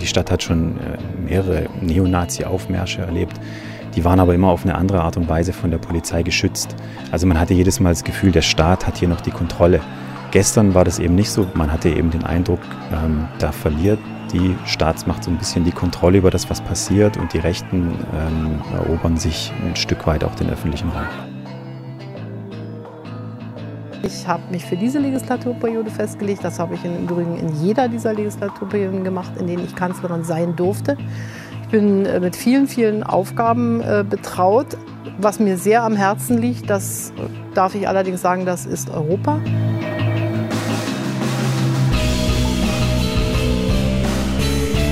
Die Stadt hat schon mehrere Neonazi-Aufmärsche erlebt. Die waren aber immer auf eine andere Art und Weise von der Polizei geschützt. Also man hatte jedes Mal das Gefühl, der Staat hat hier noch die Kontrolle. Gestern war das eben nicht so. Man hatte eben den Eindruck, da verliert die Staatsmacht so ein bisschen die Kontrolle über das, was passiert. Und die Rechten erobern sich ein Stück weit auch den öffentlichen Raum. Ich habe mich für diese Legislaturperiode festgelegt. Das habe ich im Übrigen in jeder dieser Legislaturperioden gemacht, in denen ich Kanzlerin sein durfte. Ich bin mit vielen, vielen Aufgaben betraut. Was mir sehr am Herzen liegt, das darf ich allerdings sagen, das ist Europa.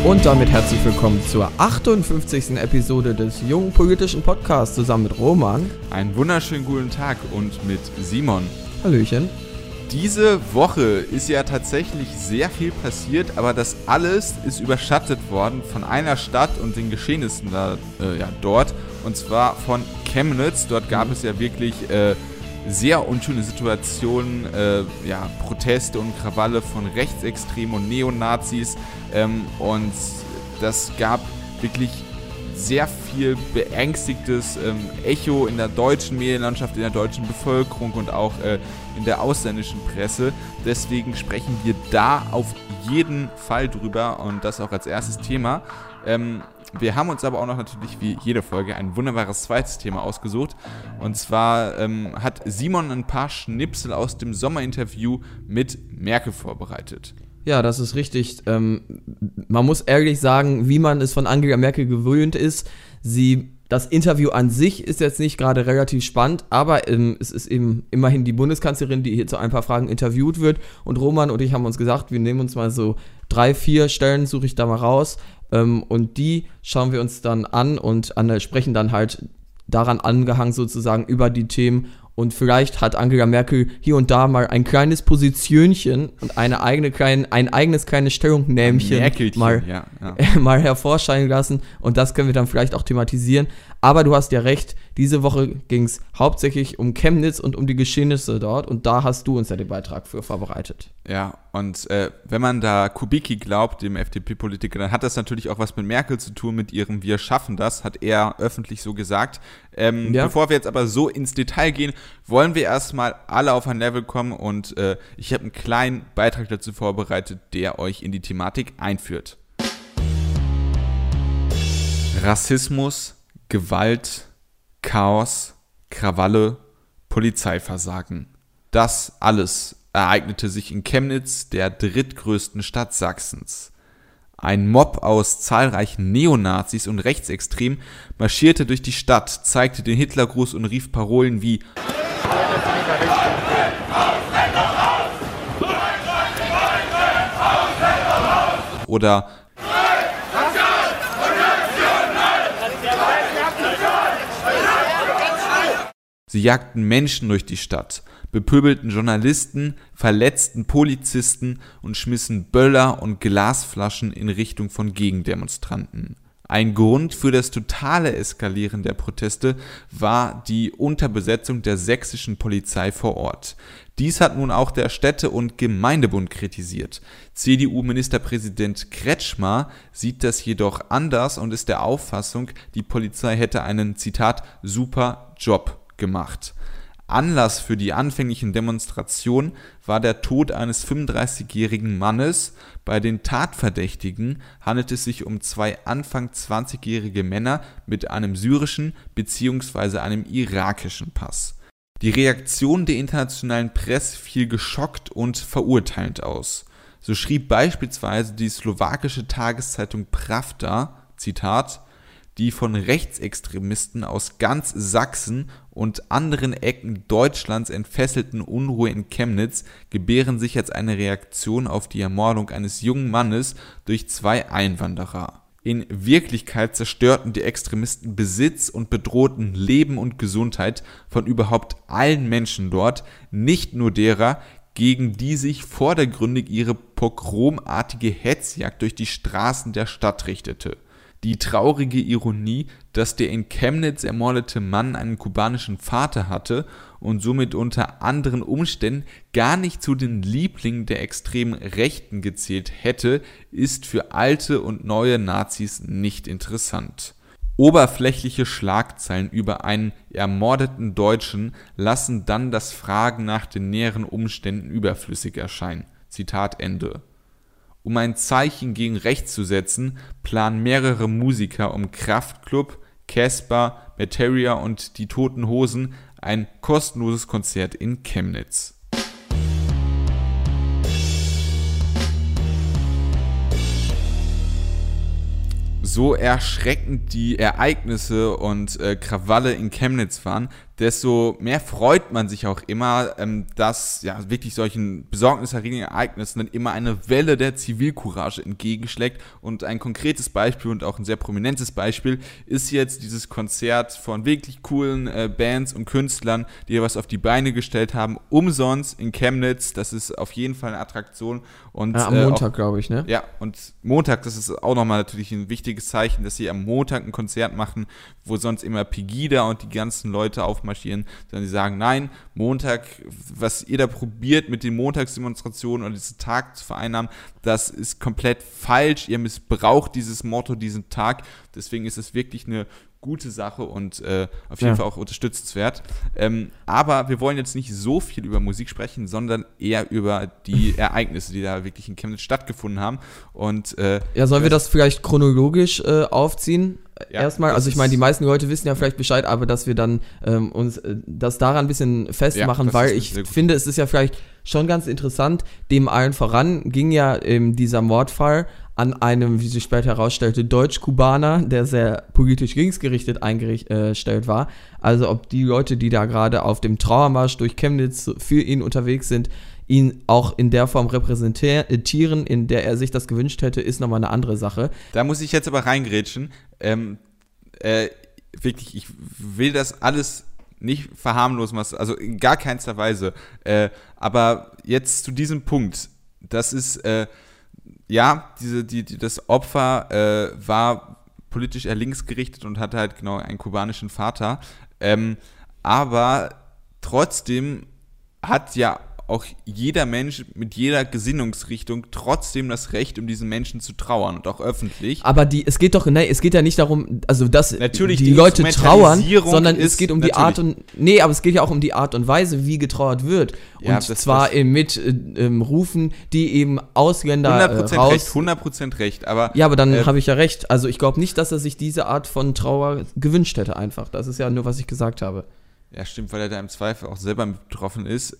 Und damit herzlich willkommen zur 58. Episode des jungen politischen Podcasts zusammen mit Roman. Einen wunderschönen guten Tag und mit Simon. Hallöchen. Diese Woche ist ja tatsächlich sehr viel passiert, aber das alles ist überschattet worden von einer Stadt und den Geschehnissen da, dort, und zwar von Chemnitz. Dort gab es ja wirklich sehr unschöne Situationen, Proteste und Krawalle von Rechtsextremen und Neonazis, und das gab wirklich sehr viel beängstigtes Echo in der deutschen Medienlandschaft, in der deutschen Bevölkerung und auch in der ausländischen Presse. Deswegen sprechen wir da auf jeden Fall drüber und das auch als erstes Thema. Wir haben uns aber auch noch natürlich wie jede Folge ein wunderbares zweites Thema ausgesucht. Und zwar hat Simon ein paar Schnipsel aus dem Sommerinterview mit Merkel vorbereitet. Ja, das ist richtig. Man muss ehrlich sagen, wie man es von Angela Merkel gewöhnt ist. Das Interview an sich ist jetzt nicht gerade relativ spannend, aber es ist eben immerhin die Bundeskanzlerin, die hier zu ein paar Fragen interviewt wird. Und Roman und ich haben uns gesagt, wir nehmen uns mal so 3-4 Stellen, suche ich da mal raus. Und die schauen wir uns dann an und sprechen dann halt daran angehangen sozusagen über die Themen. Und vielleicht hat Angela Merkel hier und da mal ein kleines Positionchen und ein eigenes kleines Stellungnämchen mal hervorscheinen lassen. Und das können wir dann vielleicht auch thematisieren. Aber du hast ja recht, diese Woche ging es hauptsächlich um Chemnitz und um die Geschehnisse dort. Und da hast du uns ja den Beitrag für vorbereitet. Ja, und wenn man da Kubicki glaubt, dem FDP-Politiker, dann hat das natürlich auch was mit Merkel zu tun, mit ihrem Wir schaffen das, hat er öffentlich so gesagt. Bevor wir jetzt aber so ins Detail gehen, wollen wir erstmal alle auf ein Level kommen. Und ich habe einen kleinen Beitrag dazu vorbereitet, der euch in die Thematik einführt. Rassismus, Gewalt, Chaos, Krawalle, Polizeiversagen. Das alles ereignete sich in Chemnitz, der drittgrößten Stadt Sachsens. Ein Mob aus zahlreichen Neonazis und Rechtsextremen marschierte durch die Stadt, zeigte den Hitlergruß und rief Parolen wie oder sie jagten Menschen durch die Stadt, bepöbelten Journalisten, verletzten Polizisten und schmissen Böller und Glasflaschen in Richtung von Gegendemonstranten. Ein Grund für das totale Eskalieren der Proteste war die Unterbesetzung der sächsischen Polizei vor Ort. Dies hat nun auch der Städte- und Gemeindebund kritisiert. CDU-Ministerpräsident Kretschmer sieht das jedoch anders und ist der Auffassung, die Polizei hätte einen, Zitat, super Job gemacht. Anlass für die anfänglichen Demonstrationen war der Tod eines 35-jährigen Mannes. Bei den Tatverdächtigen handelt es sich um 2 Anfang 20-jährige Männer mit einem syrischen bzw. einem irakischen Pass. Die Reaktion der internationalen Presse fiel geschockt und verurteilend aus. So schrieb beispielsweise die slowakische Tageszeitung Pravda, Zitat, die von Rechtsextremisten aus ganz Sachsen und anderen Ecken Deutschlands entfesselten Unruhe in Chemnitz gebären sich als eine Reaktion auf die Ermordung eines jungen Mannes durch 2 Einwanderer. In Wirklichkeit zerstörten die Extremisten Besitz und bedrohten Leben und Gesundheit von überhaupt allen Menschen dort, nicht nur derer, gegen die sich vordergründig ihre pogromartige Hetzjagd durch die Straßen der Stadt richtete. die traurige Ironie, dass der in Chemnitz ermordete Mann einen kubanischen Vater hatte und somit unter anderen Umständen gar nicht zu den Lieblingen der extremen Rechten gezählt hätte, ist für alte und neue Nazis nicht interessant. Oberflächliche Schlagzeilen über einen ermordeten Deutschen lassen dann das Fragen nach den näheren Umständen überflüssig erscheinen. Zitat Ende. Um ein Zeichen gegen rechts zu setzen, planen mehrere Musiker um Kraftklub, Casper, Materia und die Toten Hosen ein kostenloses Konzert in Chemnitz. So erschreckend die Ereignisse und Krawalle in Chemnitz waren, desto mehr freut man sich auch immer, dass ja wirklich solchen besorgniserregenden Ereignissen dann immer eine Welle der Zivilcourage entgegenschlägt. Und ein konkretes Beispiel und auch ein sehr prominentes Beispiel ist jetzt dieses Konzert von wirklich coolen Bands und Künstlern, die hier was auf die Beine gestellt haben, umsonst in Chemnitz. Das ist auf jeden Fall eine Attraktion. Und, am Montag, glaube ich, ne? Ja, und Montag, das ist auch nochmal natürlich ein wichtiges Zeichen, dass sie am Montag ein Konzert machen, wo sonst immer Pegida und die ganzen Leute aufmarschieren, sondern sie sagen, nein, Montag, was ihr da probiert mit den Montagsdemonstrationen und diesen Tag zu vereinnahmen, das ist komplett falsch, ihr missbraucht dieses Motto, diesen Tag, deswegen ist es wirklich eine gute Sache und auf jeden Fall auch unterstützenswert. Aber wir wollen jetzt nicht so viel über Musik sprechen, sondern eher über die Ereignisse, die da wirklich in Chemnitz stattgefunden haben. Und sollen wir das vielleicht chronologisch aufziehen? Ja, erstmal, also ich meine, die meisten Leute wissen ja vielleicht Bescheid, aber dass wir dann uns das daran ein bisschen festmachen, ja, weil ich finde, es ist ja vielleicht schon ganz interessant, dem allen voran ging ja dieser Mordfall an einem, wie sich später herausstellte, Deutsch-Kubaner, der sehr politisch linksgerichtet eingestellt war. Also ob die Leute, die da gerade auf dem Trauermarsch durch Chemnitz für ihn unterwegs sind, ihn auch in der Form repräsentieren, in der er sich das gewünscht hätte, ist nochmal eine andere Sache. Da muss ich jetzt aber reingrätschen. Wirklich, ich will das alles nicht verharmlosen, also in gar keinster Weise. Aber jetzt zu diesem Punkt, das ist, das Opfer war politisch eher linksgerichtet und hatte halt genau einen kubanischen Vater. Aber trotzdem hat ja auch jeder Mensch mit jeder Gesinnungsrichtung trotzdem das Recht, um diesen Menschen zu trauern und auch öffentlich. Aber es geht ja nicht darum, also dass natürlich die Leute trauern, sondern es geht um die Art und aber es geht ja auch um die Art und Weise, wie getrauert wird. Ja, und zwar mit Rufen, die eben Ausländer 100% recht, aber ja, aber dann habe ich ja recht. Also ich glaube nicht, dass er sich diese Art von Trauer gewünscht hätte einfach. Das ist ja nur, was ich gesagt habe. Ja, stimmt, weil er da im Zweifel auch selber betroffen ist.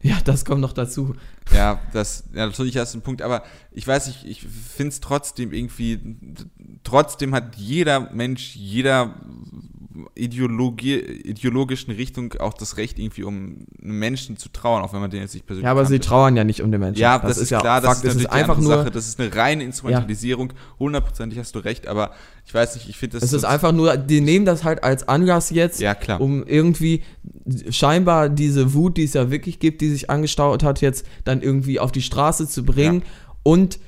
Ja, das kommt noch dazu. Ja, natürlich hast du einen Punkt, aber ich weiß nicht, ich finde es trotzdem irgendwie, trotzdem hat jeder Mensch, jeder ideologischen Richtung auch das Recht irgendwie, um einen Menschen zu trauern, auch wenn man den jetzt nicht persönlich kannte. Ja, aber sie trauern ja nicht um den Menschen. Ja, das ist ja klar, das ist natürlich eine andere Sache, das ist eine reine Instrumentalisierung, hundertprozentig hast du recht, aber ich weiß nicht, ich finde das... Es ist einfach nur, die nehmen das halt als Anlass jetzt, ja, klar, um irgendwie scheinbar diese Wut, die es ja wirklich gibt, die sich angestaut hat, jetzt dann irgendwie auf die Straße zu bringen. Ja. Und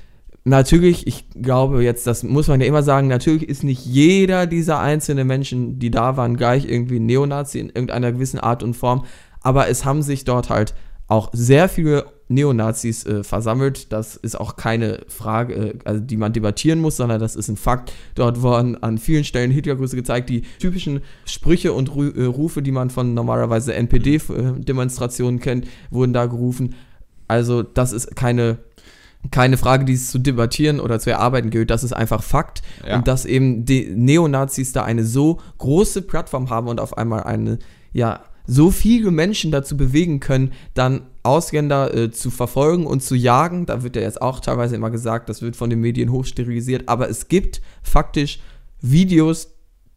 natürlich, ich glaube jetzt, das muss man ja immer sagen, natürlich ist nicht jeder dieser einzelnen Menschen, die da waren, gleich irgendwie Neonazi in irgendeiner gewissen Art und Form, aber es haben sich dort halt auch sehr viele Neonazis versammelt, das ist auch keine Frage, die man debattieren muss, sondern das ist ein Fakt. Dort wurden an vielen Stellen Hitlergrüße gezeigt, die typischen Sprüche und Rufe, die man von normalerweise NPD-Demonstrationen kennt, wurden da gerufen. Also das ist keine Frage, die es zu debattieren oder zu erarbeiten gilt, das ist einfach Fakt. Ja. Und dass eben die Neonazis da eine so große Plattform haben und auf einmal so viele Menschen dazu bewegen können, dann Ausländer zu verfolgen und zu jagen. Da wird ja jetzt auch teilweise immer gesagt, das wird von den Medien hochsterilisiert, aber es gibt faktisch Videos,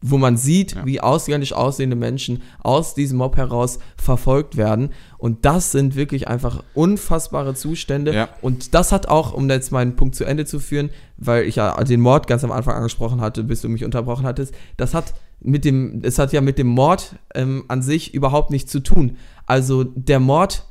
wo man sieht, wie ausländisch aussehende Menschen aus diesem Mob heraus verfolgt werden. Und das sind wirklich einfach unfassbare Zustände. Ja. Und das hat auch, um jetzt meinen Punkt zu Ende zu führen, weil ich ja den Mord ganz am Anfang angesprochen hatte, bis du mich unterbrochen hattest, es hat ja mit dem Mord an sich überhaupt nichts zu tun. Also der Mord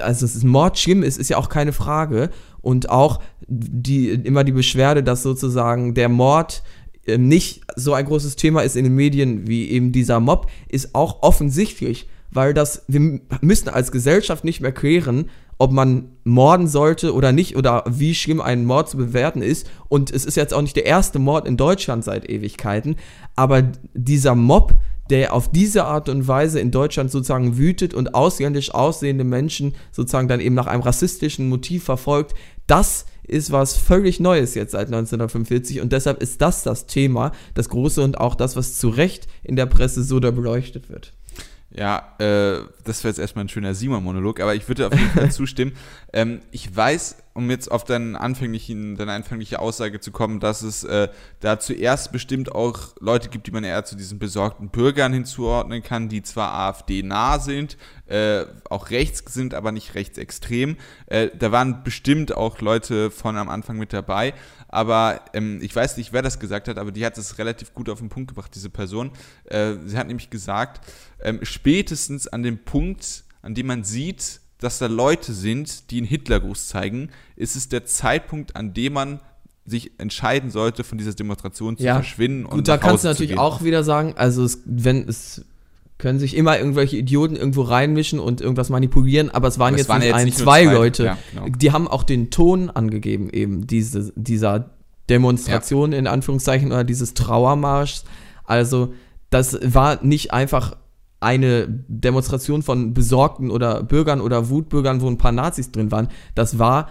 also es ist Mordschirm, es ist ja auch keine Frage. Und auch immer die Beschwerde, dass sozusagen der Mord nicht so ein großes Thema ist in den Medien wie eben dieser Mob, ist auch offensichtlich, weil wir müssen als Gesellschaft nicht mehr klären, ob man morden sollte oder nicht oder wie schlimm ein Mord zu bewerten ist. Und es ist jetzt auch nicht der erste Mord in Deutschland seit Ewigkeiten, aber dieser Mob, der auf diese Art und Weise in Deutschland sozusagen wütet und ausländisch aussehende Menschen sozusagen dann eben nach einem rassistischen Motiv verfolgt, das ist was völlig Neues jetzt seit 1945 und deshalb ist das Thema, das große und auch das, was zu Recht in der Presse so da beleuchtet wird. Ja, das wäre jetzt erstmal ein schöner Simon-Monolog, aber ich würde auf jeden Fall zustimmen. Ich weiß, um jetzt auf deine anfängliche Aussage zu kommen, dass es da zuerst bestimmt auch Leute gibt, die man eher zu diesen besorgten Bürgern hinzuordnen kann, die zwar AfD-nah sind, auch rechts sind, aber nicht rechtsextrem. Da waren bestimmt auch Leute von am Anfang mit dabei, aber ich weiß nicht, wer das gesagt hat, aber die hat es relativ gut auf den Punkt gebracht, diese Person. Sie hat nämlich gesagt, spätestens an dem Punkt, an dem man sieht, dass da Leute sind, die einen Hitlergruß zeigen, ist es der Zeitpunkt, an dem man sich entscheiden sollte, von dieser Demonstration zu verschwinden. Gut, und da kannst du natürlich auch wieder sagen, also können sich immer irgendwelche Idioten irgendwo reinmischen und irgendwas manipulieren, aber es waren aber jetzt nicht zwei Leute. Ja, genau. Die haben auch den Ton angegeben, eben dieser Demonstration in Anführungszeichen oder dieses Trauermarsch. Also das war nicht einfach eine Demonstration von Besorgten oder Bürgern oder Wutbürgern, wo ein paar Nazis drin waren. Das war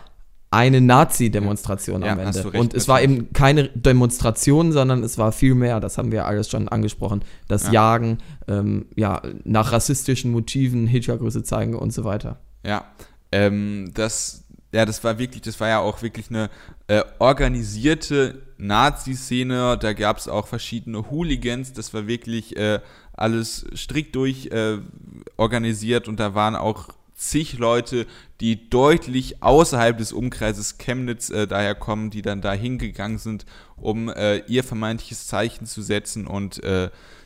eine Nazi-Demonstration am Ende. Hast du recht, und es war eben keine Demonstration, sondern es war viel mehr, das haben wir alles schon angesprochen, das Jagen, nach rassistischen Motiven, Hitlergrüße zeigen und so weiter. Ja, das war ja auch wirklich eine organisierte Nazi-Szene, da gab es auch verschiedene Hooligans, das war wirklich alles strikt durch organisiert und da waren auch zig Leute, die deutlich außerhalb des Umkreises Chemnitz daherkommen, die dann da hingegangen sind, um ihr vermeintliches Zeichen zu setzen und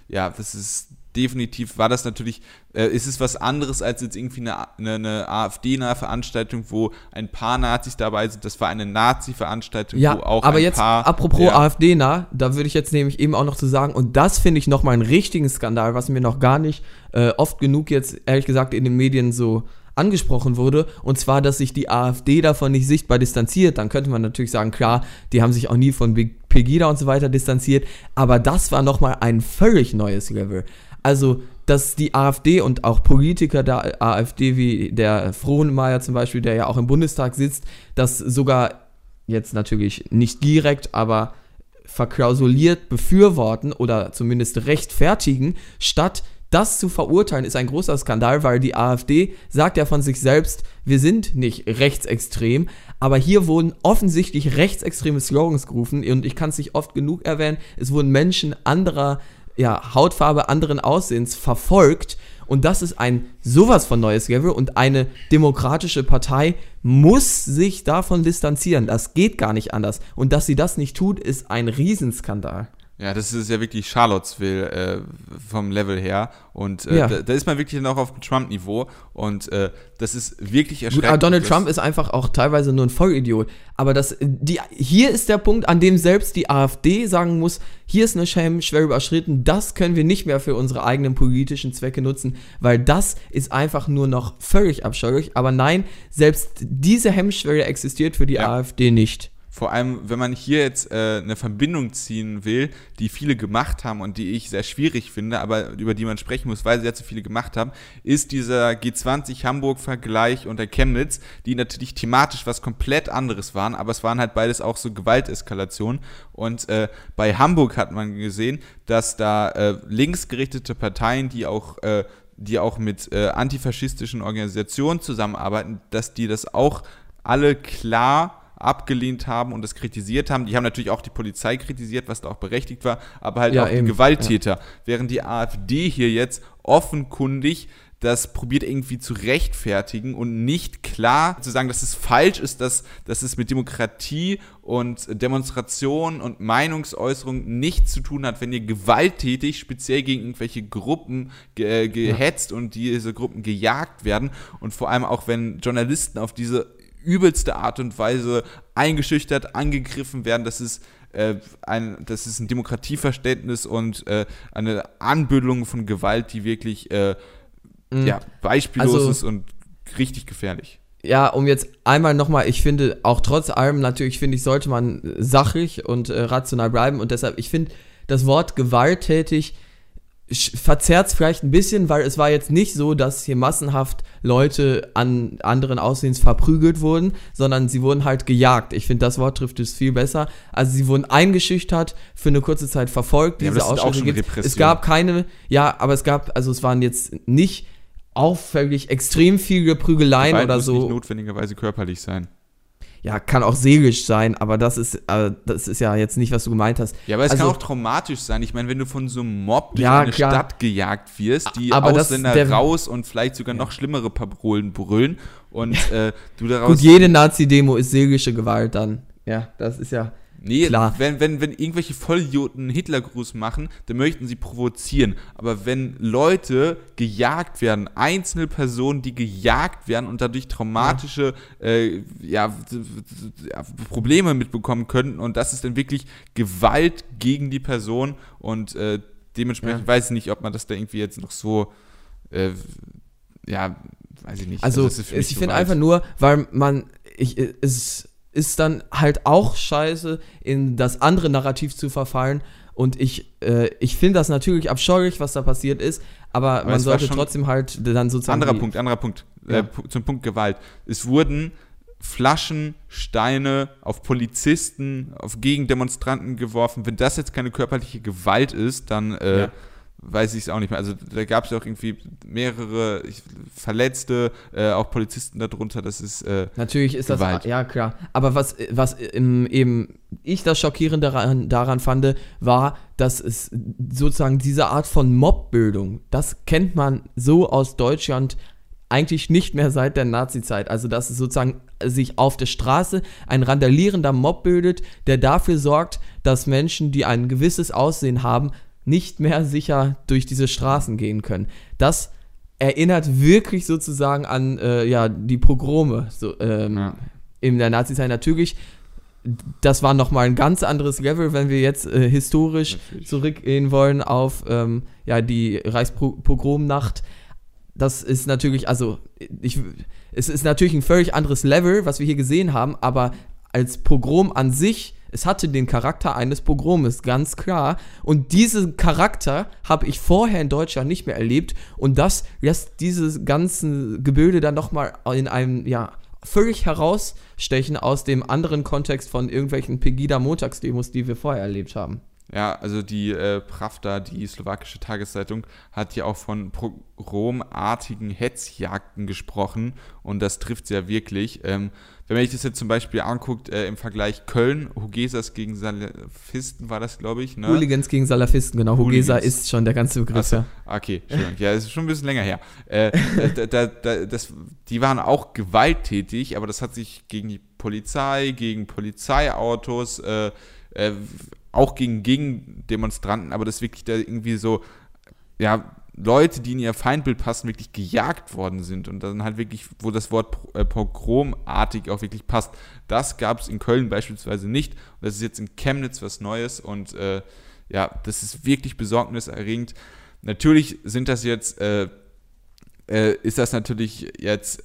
das ist definitiv, war das natürlich, ist es was anderes als jetzt irgendwie eine AfD-nahe Veranstaltung, wo ein paar Nazis dabei sind. Das war eine Nazi-Veranstaltung, wo auch aber jetzt, apropos AfD-nah, da würde ich jetzt nämlich eben auch noch zu sagen, und das finde ich nochmal einen richtigen Skandal, was mir noch gar nicht oft genug jetzt, ehrlich gesagt, in den Medien so angesprochen wurde, und zwar, dass sich die AfD davon nicht sichtbar distanziert. Dann könnte man natürlich sagen, klar, die haben sich auch nie von Pegida und so weiter distanziert, aber das war nochmal ein völlig neues Level. Also, dass die AfD und auch Politiker der AfD, wie der Frohnmaier zum Beispiel, der ja auch im Bundestag sitzt, dass sogar jetzt natürlich nicht direkt, aber verklausuliert befürworten oder zumindest rechtfertigen, statt das zu verurteilen, ist ein großer Skandal, weil die AfD sagt ja von sich selbst, wir sind nicht rechtsextrem, aber hier wurden offensichtlich rechtsextreme Slogans gerufen und ich kann es nicht oft genug erwähnen, es wurden Menschen anderer Hautfarbe anderen Aussehens verfolgt und das ist ein sowas von neues Level und eine demokratische Partei muss sich davon distanzieren, das geht gar nicht anders und dass sie das nicht tut, ist ein Riesenskandal. Ja, das ist ja wirklich Charlottesville vom Level her und da ist man wirklich noch auf Trump-Niveau und das ist wirklich erschreckend. Gut, aber Donald Trump ist einfach auch teilweise nur ein Vollidiot, aber hier ist der Punkt, an dem selbst die AfD sagen muss, hier ist eine Scham schwer überschritten, das können wir nicht mehr für unsere eigenen politischen Zwecke nutzen, weil das ist einfach nur noch völlig abscheulich, aber nein, selbst diese Hemmschwelle existiert für die AfD nicht. Vor allem, wenn man hier jetzt eine Verbindung ziehen will, die viele gemacht haben und die ich sehr schwierig finde, aber über die man sprechen muss, weil sehr zu viele gemacht haben, ist dieser G20 Hamburg-Vergleich unter Chemnitz, die natürlich thematisch was komplett anderes waren, aber es waren halt beides auch so Gewalteskalationen. Und bei Hamburg hat man gesehen, dass da linksgerichtete Parteien, die auch mit antifaschistischen Organisationen zusammenarbeiten, dass die das auch alle klar abgelehnt haben und das kritisiert haben. Die haben natürlich auch die Polizei kritisiert, was da auch berechtigt war, aber halt auch die Gewalttäter. Ja. Während die AfD hier jetzt offenkundig das probiert irgendwie zu rechtfertigen und nicht klar zu sagen, dass es falsch ist, dass es mit Demokratie und Demonstration und Meinungsäußerung nichts zu tun hat, wenn ihr gewalttätig, speziell gegen irgendwelche Gruppen gehetzt und diese Gruppen gejagt werden und vor allem auch, wenn Journalisten auf diese übelste Art und Weise eingeschüchtert, angegriffen werden, das ist ein Demokratieverständnis und eine Anbündelung von Gewalt, die wirklich beispiellos ist und richtig gefährlich. Ja, um jetzt einmal nochmal, ich finde, auch trotz allem natürlich, finde ich, sollte man sachlich und rational bleiben und deshalb, ich finde, das Wort gewalttätig verzerrt es vielleicht ein bisschen, weil es war jetzt nicht so, dass hier massenhaft Leute an anderen Aussehens verprügelt wurden, sondern sie wurden halt gejagt. Ich finde, das Wort trifft es viel besser. Also sie wurden eingeschüchtert, für eine kurze Zeit verfolgt, diese Ausschläge. Es gab keine, es waren jetzt nicht auffällig extrem viele Prügeleien Gewalt oder so. Muss nicht notwendigerweise körperlich sein. Ja, kann auch seelisch sein, aber das ist ja jetzt nicht, was du gemeint hast. Ja, aber es kann auch traumatisch sein. Ich meine, wenn du von so einem Mob durch eine Stadt gejagt wirst, die Ausländer raus und vielleicht sogar noch schlimmere Parolen brüllen und du daraus... Gut, jede Nazi-Demo ist seelische Gewalt dann. Ja, das ist ja... Nee, klar. Wenn irgendwelche Vollidioten einen Hitlergruß machen, dann möchten sie provozieren. Aber wenn Leute gejagt werden, einzelne Personen, die gejagt werden und dadurch traumatische Probleme mitbekommen könnten, und das ist dann wirklich Gewalt gegen die Person und dementsprechend weiß ich nicht, ob man das da irgendwie jetzt noch so... weiß ich nicht. Also ich finde einfach nur, weil man... ist dann halt auch scheiße, in das andere Narrativ zu verfallen. Und ich finde das natürlich abscheulich, was da passiert ist, aber man sollte trotzdem halt dann sozusagen... Anderer Punkt, zum Punkt Gewalt. Es wurden Flaschen, Steine auf Polizisten, auf Gegendemonstranten geworfen. Wenn das jetzt keine körperliche Gewalt ist, dann... weiß ich es auch nicht mehr. Also da gab es ja auch irgendwie mehrere Verletzte, auch Polizisten darunter, das ist natürlich ist Gewalt. Das, ja klar. Aber was eben ich das Schockierende daran fand, war, dass es sozusagen diese Art von Mobbildung, das kennt man so aus Deutschland eigentlich nicht mehr seit der Nazizeit. Also dass es sozusagen sich auf der Straße ein randalierender Mob bildet, der dafür sorgt, dass Menschen, die ein gewisses Aussehen haben, nicht mehr sicher durch diese Straßen gehen können. Das erinnert wirklich sozusagen an die Pogrome in der Nazizeit. Natürlich, das war nochmal ein ganz anderes Level, wenn wir jetzt historisch zurückgehen wollen auf die Reichspogromnacht. Das ist natürlich, es ist natürlich ein völlig anderes Level, was wir hier gesehen haben, aber als Pogrom an sich, es hatte den Charakter eines Pogromes, ganz klar. Und diesen Charakter habe ich vorher in Deutschland nicht mehr erlebt. Und das lässt dieses ganze Gebilde dann nochmal in einem, völlig herausstechen aus dem anderen Kontext von irgendwelchen Pegida-Montagsdemos, die wir vorher erlebt haben. Ja, also die Pravda, die slowakische Tageszeitung, hat ja auch von pogromartigen Hetzjagden gesprochen und das trifft es ja wirklich. Wenn man sich das jetzt zum Beispiel anguckt, im Vergleich Köln, Hugesas gegen Salafisten war das, glaube ich, ne? Hooligans gegen Salafisten, genau. Hugesa ist schon der ganze Begriff, so, ja. Okay, Entschuldigung. Ja, das ist schon ein bisschen länger her. Die waren auch gewalttätig, aber das hat sich gegen die Polizei, gegen Polizeiautos, auch gegen Gegendemonstranten, aber dass wirklich da irgendwie so, Leute, die in ihr Feindbild passen, wirklich gejagt worden sind und dann halt wirklich, wo das Wort pogromartig auch wirklich passt, das gab es in Köln beispielsweise nicht und das ist jetzt in Chemnitz was Neues und das ist wirklich besorgniserregend. Natürlich ist das natürlich jetzt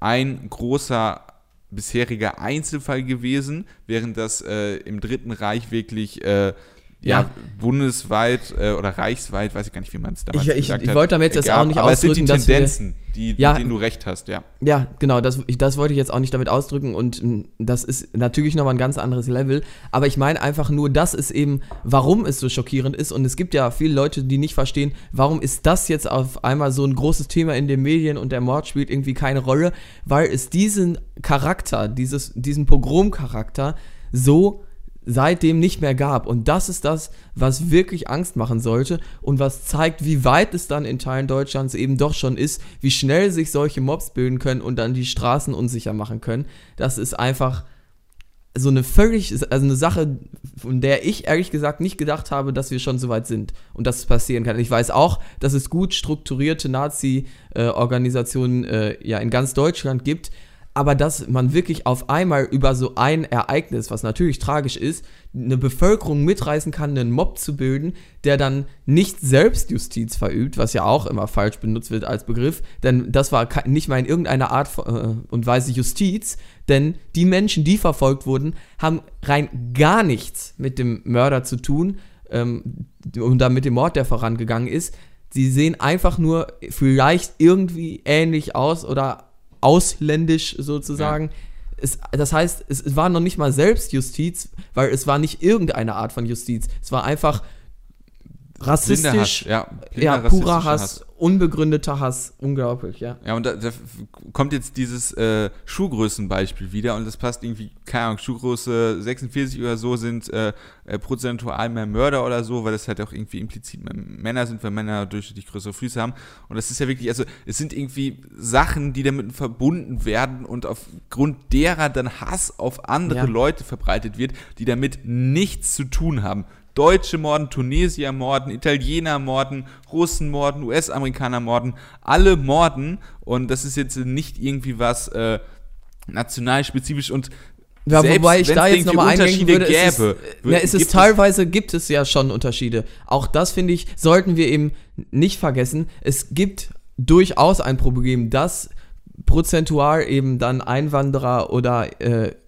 ein großer bisheriger Einzelfall gewesen, während das im Dritten Reich wirklich bundesweit oder reichsweit, weiß ich gar nicht, wie man es damals gesagt hat. Ich wollte damit jetzt auch nicht aber ausdrücken, aber es sind die Tendenzen, mit denen du recht hast, ja. Ja, genau, das wollte ich jetzt auch nicht damit ausdrücken und das ist natürlich nochmal ein ganz anderes Level, aber ich meine einfach nur, das ist eben, warum es so schockierend ist und es gibt ja viele Leute, die nicht verstehen, warum ist das jetzt auf einmal so ein großes Thema in den Medien und der Mord spielt irgendwie keine Rolle, weil es diesen Charakter, diesen Pogromcharakter so seitdem nicht mehr gab. Und das ist das, was wirklich Angst machen sollte und was zeigt, wie weit es dann in Teilen Deutschlands eben doch schon ist, wie schnell sich solche Mobs bilden können und dann die Straßen unsicher machen können. Das ist einfach so eine völlig, also eine Sache, von der ich ehrlich gesagt nicht gedacht habe, dass wir schon so weit sind und dass es passieren kann. Ich weiß auch, dass es gut strukturierte Nazi-Organisationen ja in ganz Deutschland gibt, aber dass man wirklich auf einmal über so ein Ereignis, was natürlich tragisch ist, eine Bevölkerung mitreißen kann, einen Mob zu bilden, der dann nicht Selbstjustiz verübt, was ja auch immer falsch benutzt wird als Begriff, denn das war nicht mal in irgendeiner Art und Weise Justiz, denn die Menschen, die verfolgt wurden, haben rein gar nichts mit dem Mörder zu tun und dann mit dem Mord, der vorangegangen ist. Sie sehen einfach nur vielleicht irgendwie ähnlich aus oder ausländisch sozusagen. Ja. Das heißt, es war noch nicht mal Selbstjustiz, weil es war nicht irgendeine Art von Justiz. Es war einfach rassistisch, blinder purer Hass, unbegründeter Hass, unglaublich, ja. Ja, und da kommt jetzt dieses Schuhgrößenbeispiel wieder und das passt irgendwie, keine Ahnung, Schuhgröße 46 oder so sind prozentual mehr Mörder oder so, weil das halt auch irgendwie implizit mehr Männer sind, weil Männer durchschnittlich größere Füße haben und das ist ja wirklich, also es sind irgendwie Sachen, die damit verbunden werden und aufgrund derer dann Hass auf andere Leute verbreitet wird, die damit nichts zu tun haben. Deutsche morden, Tunesier morden, Italiener morden, Russen morden, US-Amerikaner morden, alle morden. Und das ist jetzt nicht irgendwie was nationalspezifisch und ja, selbst, wobei ich da jetzt nochmal eingehen würde, gibt es ja schon Unterschiede. Auch das, finde ich, sollten wir eben nicht vergessen. Es gibt durchaus ein Problem, dass prozentual eben dann Einwanderer oder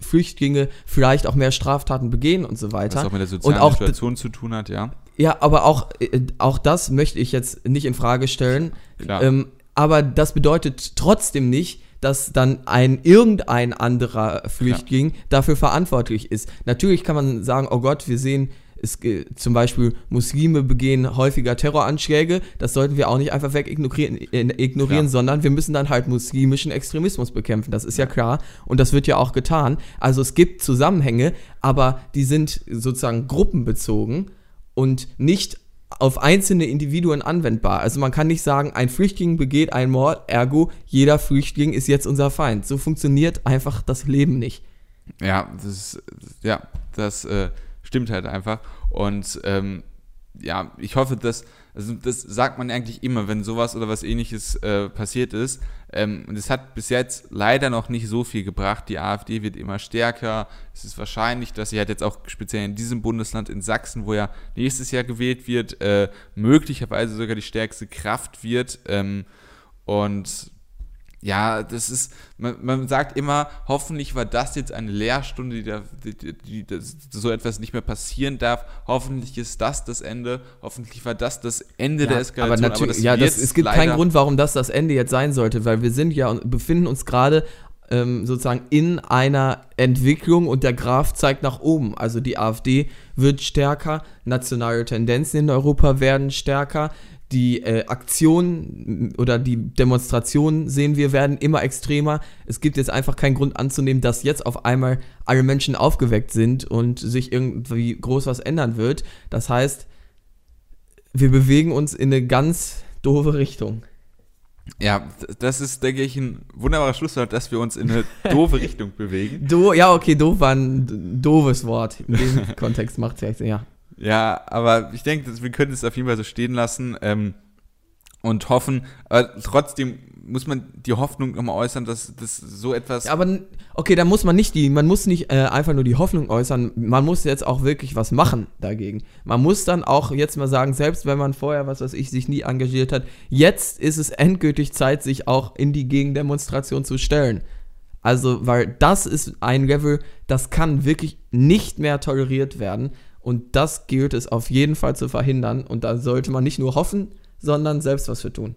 Flüchtlinge vielleicht auch mehr Straftaten begehen und so weiter. Was auch mit der sozialen Situation zu tun hat, ja. Ja, aber auch das möchte ich jetzt nicht in Frage stellen. Klar. Aber das bedeutet trotzdem nicht, dass dann irgendein anderer Flüchtling dafür verantwortlich ist. Natürlich kann man sagen, oh Gott, wir sehen, zum Beispiel Muslime begehen häufiger Terroranschläge, das sollten wir auch nicht einfach ignorieren, sondern wir müssen dann halt muslimischen Extremismus bekämpfen, das ist ja klar und das wird ja auch getan. Also es gibt Zusammenhänge, aber die sind sozusagen gruppenbezogen und nicht auf einzelne Individuen anwendbar. Also man kann nicht sagen, ein Flüchtling begeht einen Mord, ergo jeder Flüchtling ist jetzt unser Feind. So funktioniert einfach das Leben nicht. Ja, das stimmt halt einfach und ich hoffe, dass, also das sagt man eigentlich immer, wenn sowas oder was Ähnliches passiert ist und es hat bis jetzt leider noch nicht so viel gebracht, die AfD wird immer stärker, es ist wahrscheinlich, dass sie halt jetzt auch speziell in diesem Bundesland in Sachsen, wo ja nächstes Jahr gewählt wird, möglicherweise sogar die stärkste Kraft wird und ja, das ist, man sagt immer, hoffentlich war das jetzt eine Lehrstunde, die so etwas nicht mehr passieren darf. Hoffentlich ist das das Ende. Hoffentlich war das das Ende der Eskalation. Aber natürlich, es gibt keinen Grund, warum das Ende jetzt sein sollte, weil wir befinden uns gerade sozusagen in einer Entwicklung und der Graph zeigt nach oben. Also die AfD wird stärker, nationale Tendenzen in Europa werden stärker. Die Aktionen oder die Demonstrationen sehen wir werden immer extremer. Es gibt jetzt einfach keinen Grund anzunehmen, dass jetzt auf einmal alle Menschen aufgeweckt sind und sich irgendwie groß was ändern wird. Das heißt, wir bewegen uns in eine ganz doofe Richtung. Ja, das ist, denke ich, ein wunderbarer Schlusswort, dass wir uns in eine doofe Richtung bewegen. Doof war ein doofes Wort. In diesem Kontext macht es vielleicht Sinn, ja. Ja, aber ich denke, wir können es auf jeden Fall so stehen lassen und hoffen. Aber trotzdem muss man die Hoffnung nochmal äußern, dass das so etwas... Ja, aber okay, da muss man nicht einfach nur die Hoffnung äußern, man muss jetzt auch wirklich was machen dagegen. Man muss dann auch jetzt mal sagen, selbst wenn man vorher, was weiß ich, sich nie engagiert hat, jetzt ist es endgültig Zeit, sich auch in die Gegendemonstration zu stellen. Also, weil das ist ein Level, das kann wirklich nicht mehr toleriert werden. Und das gilt es auf jeden Fall zu verhindern. Und da sollte man nicht nur hoffen, sondern selbst was für tun.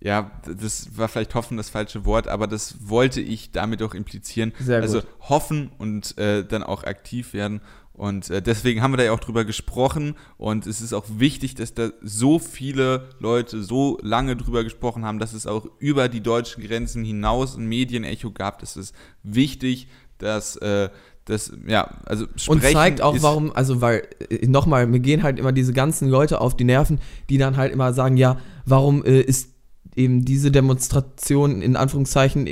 Ja, das war vielleicht hoffen das falsche Wort, aber das wollte ich damit auch implizieren. Sehr gut. Also hoffen und dann auch aktiv werden. Und deswegen haben wir da ja auch drüber gesprochen. Und es ist auch wichtig, dass da so viele Leute so lange drüber gesprochen haben, dass es auch über die deutschen Grenzen hinaus ein Medienecho gab. Das ist wichtig, dass Das, ja, also sprechen. Und zeigt auch, warum, also weil, nochmal, mir gehen halt immer diese ganzen Leute auf die Nerven, die dann halt immer sagen, ja, warum ist eben diese Demonstration in Anführungszeichen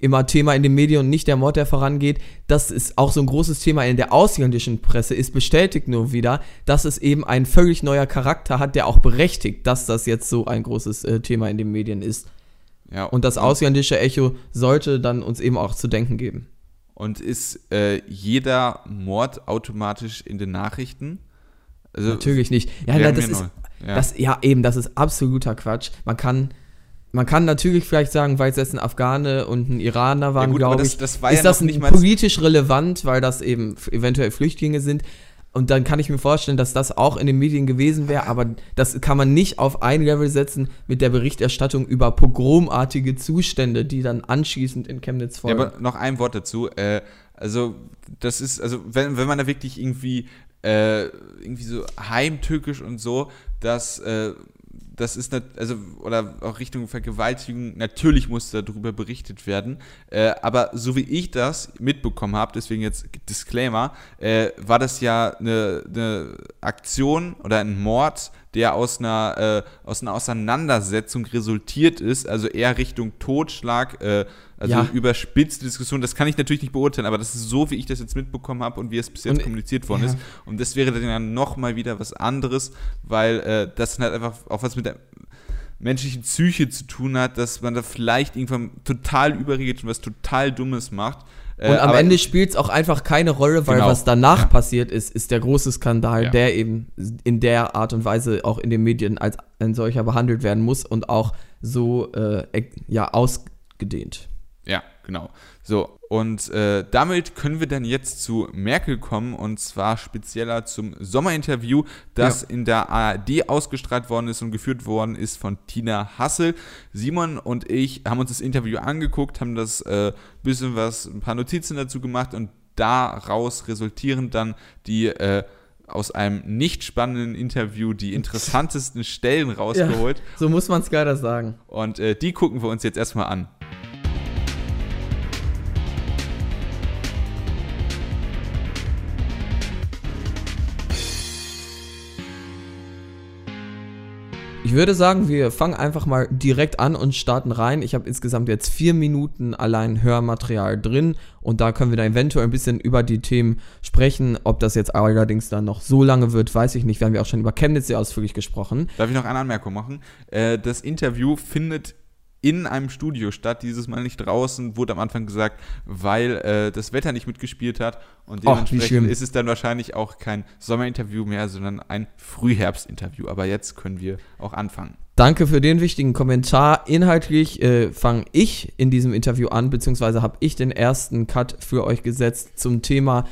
immer Thema in den Medien und nicht der Mord, der vorangeht. Das ist auch so ein großes Thema in der ausländischen Presse, ist bestätigt nur wieder, dass es eben ein völlig neuer Charakter hat, der auch berechtigt, dass das jetzt so ein großes Thema in den Medien ist. Ja, und das ausländische Echo sollte dann uns eben auch zu denken geben. Und ist jeder Mord automatisch in den Nachrichten? Also, natürlich nicht. Ja, das ist, ja. Das ist absoluter Quatsch. Man kann natürlich vielleicht sagen, weil es jetzt ein Afghane und ein Iraner waren, glaube ich, ist das nicht politisch relevant, weil das eben eventuell Flüchtlinge sind. Und dann kann ich mir vorstellen, dass das auch in den Medien gewesen wäre, aber das kann man nicht auf ein Level setzen mit der Berichterstattung über pogromartige Zustände, die dann anschließend in Chemnitz folgen. Ja, aber noch ein Wort dazu. Also, das ist, also wenn man da wirklich irgendwie so heimtückisch und so, dass... Das ist, oder auch Richtung Vergewaltigung, natürlich muss darüber berichtet werden, aber so wie ich das mitbekommen habe, deswegen jetzt Disclaimer, war das ja eine Aktion oder ein Mord, der aus einer Auseinandersetzung resultiert ist, also eher Richtung Totschlag, überspitzte Diskussion, das kann ich natürlich nicht beurteilen, aber das ist so, wie ich das jetzt mitbekommen habe und wie es bis jetzt kommuniziert worden ist. Und das wäre dann nochmal wieder was anderes, weil das halt einfach auch was mit der menschlichen Psyche zu tun hat, dass man da vielleicht irgendwann total überreagiert und was total Dummes macht. Und am Ende spielt es auch einfach keine Rolle, weil was danach passiert ist der große Skandal, der eben in der Art und Weise auch in den Medien als ein solcher behandelt werden muss und auch so ausgedehnt. Ja, genau. So, und damit können wir dann jetzt zu Merkel kommen, und zwar spezieller zum Sommerinterview, das in der ARD ausgestrahlt worden ist und geführt worden ist von Tina Hassel. Simon und ich haben uns das Interview angeguckt, haben das ein paar Notizen dazu gemacht, und daraus resultieren dann die aus einem nicht spannenden Interview die interessantesten Stellen rausgeholt. Ja, so muss man es leider sagen. Und die gucken wir uns jetzt erstmal an. Ich würde sagen, wir fangen einfach mal direkt an und starten rein. Ich habe insgesamt jetzt 4 Minuten allein Hörmaterial drin, und da können wir dann eventuell ein bisschen über die Themen sprechen. Ob das jetzt allerdings dann noch so lange wird, weiß ich nicht. Wir haben ja auch schon über Chemnitz sehr ausführlich gesprochen. Darf ich noch eine Anmerkung machen? Das Interview findet in einem Studio statt, dieses Mal nicht draußen, wurde am Anfang gesagt, weil das Wetter nicht mitgespielt hat, und dementsprechend ist es dann wahrscheinlich auch kein Sommerinterview mehr, sondern ein Frühherbstinterview. Aber jetzt können wir auch anfangen. Danke für den wichtigen Kommentar. Inhaltlich fange ich in diesem Interview an, beziehungsweise habe ich den ersten Cut für euch gesetzt zum Thema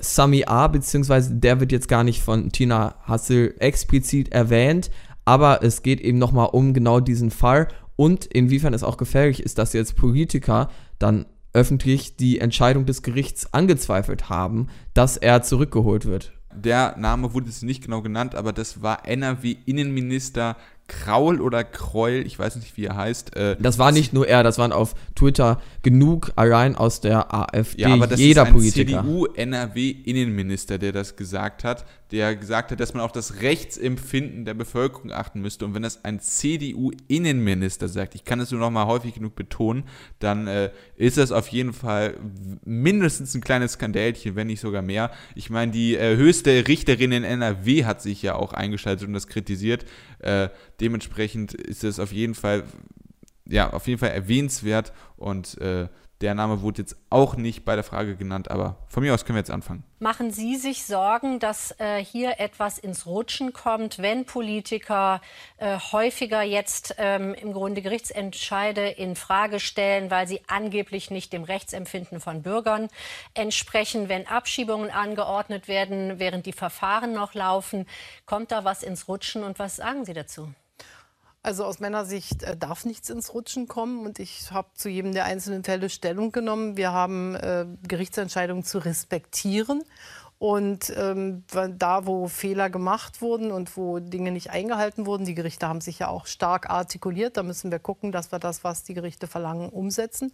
Sami A, beziehungsweise der wird jetzt gar nicht von Tina Hassel explizit erwähnt, aber es geht eben nochmal um genau diesen Fall. Und inwiefern es auch gefährlich ist, dass jetzt Politiker dann öffentlich die Entscheidung des Gerichts angezweifelt haben, dass er zurückgeholt wird. Der Name wurde jetzt nicht genau genannt, aber das war NRW-Innenminister Kraul oder Kreul, ich weiß nicht, wie er heißt. Das war nicht nur er, das waren auf Twitter genug allein aus der AfD, jeder Politiker. Ja, aber das ist ein CDU-NRW-Innenminister, der das gesagt hat, dass man auf das Rechtsempfinden der Bevölkerung achten müsste. Und wenn das ein CDU-Innenminister sagt, ich kann das nur noch mal häufig genug betonen, dann ist das auf jeden Fall mindestens ein kleines Skandälchen, wenn nicht sogar mehr. Ich meine, die höchste Richterin in NRW hat sich ja auch eingeschaltet und das kritisiert. Dementsprechend ist es auf jeden Fall erwähnenswert, und der Name wurde jetzt auch nicht bei der Frage genannt, aber von mir aus können wir jetzt anfangen. Machen Sie sich Sorgen, dass hier etwas ins Rutschen kommt, wenn Politiker häufiger jetzt im Grunde Gerichtsentscheide in Frage stellen, weil sie angeblich nicht dem Rechtsempfinden von Bürgern entsprechen? Wenn Abschiebungen angeordnet werden, während die Verfahren noch laufen, kommt da was ins Rutschen, und was sagen Sie dazu? Also aus meiner Sicht darf nichts ins Rutschen kommen, und ich habe zu jedem der einzelnen Fälle Stellung genommen. Wir haben Gerichtsentscheidungen zu respektieren. Und da, wo Fehler gemacht wurden und wo Dinge nicht eingehalten wurden, die Gerichte haben sich ja auch stark artikuliert, da müssen wir gucken, dass wir das, was die Gerichte verlangen, umsetzen.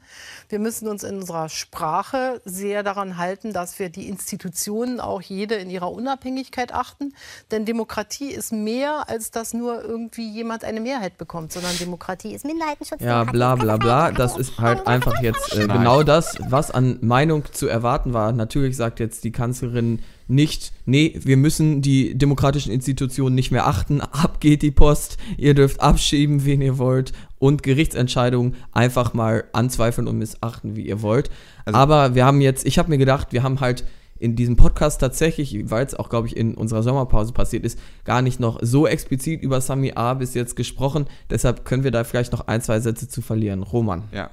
Wir müssen uns in unserer Sprache sehr daran halten, dass wir die Institutionen auch jede in ihrer Unabhängigkeit achten. Denn Demokratie ist mehr, als dass nur irgendwie jemand eine Mehrheit bekommt, sondern Demokratie ist Minderheitenschutz. Ja, bla bla bla, das ist halt einfach jetzt genau das, was an Meinung zu erwarten war. Natürlich sagt jetzt die Kanzlerin, nicht, nee, wir müssen die demokratischen Institutionen nicht mehr achten, ab geht die Post, ihr dürft abschieben, wen ihr wollt und Gerichtsentscheidungen einfach mal anzweifeln und missachten, wie ihr wollt. Also, aber wir haben jetzt, ich habe mir gedacht, wir haben halt in diesem Podcast tatsächlich, weil es auch, glaube ich, in unserer Sommerpause passiert ist, gar nicht noch so explizit über Sami A. bis jetzt gesprochen, deshalb können wir da vielleicht noch ein, zwei Sätze zu verlieren. Roman. Ja.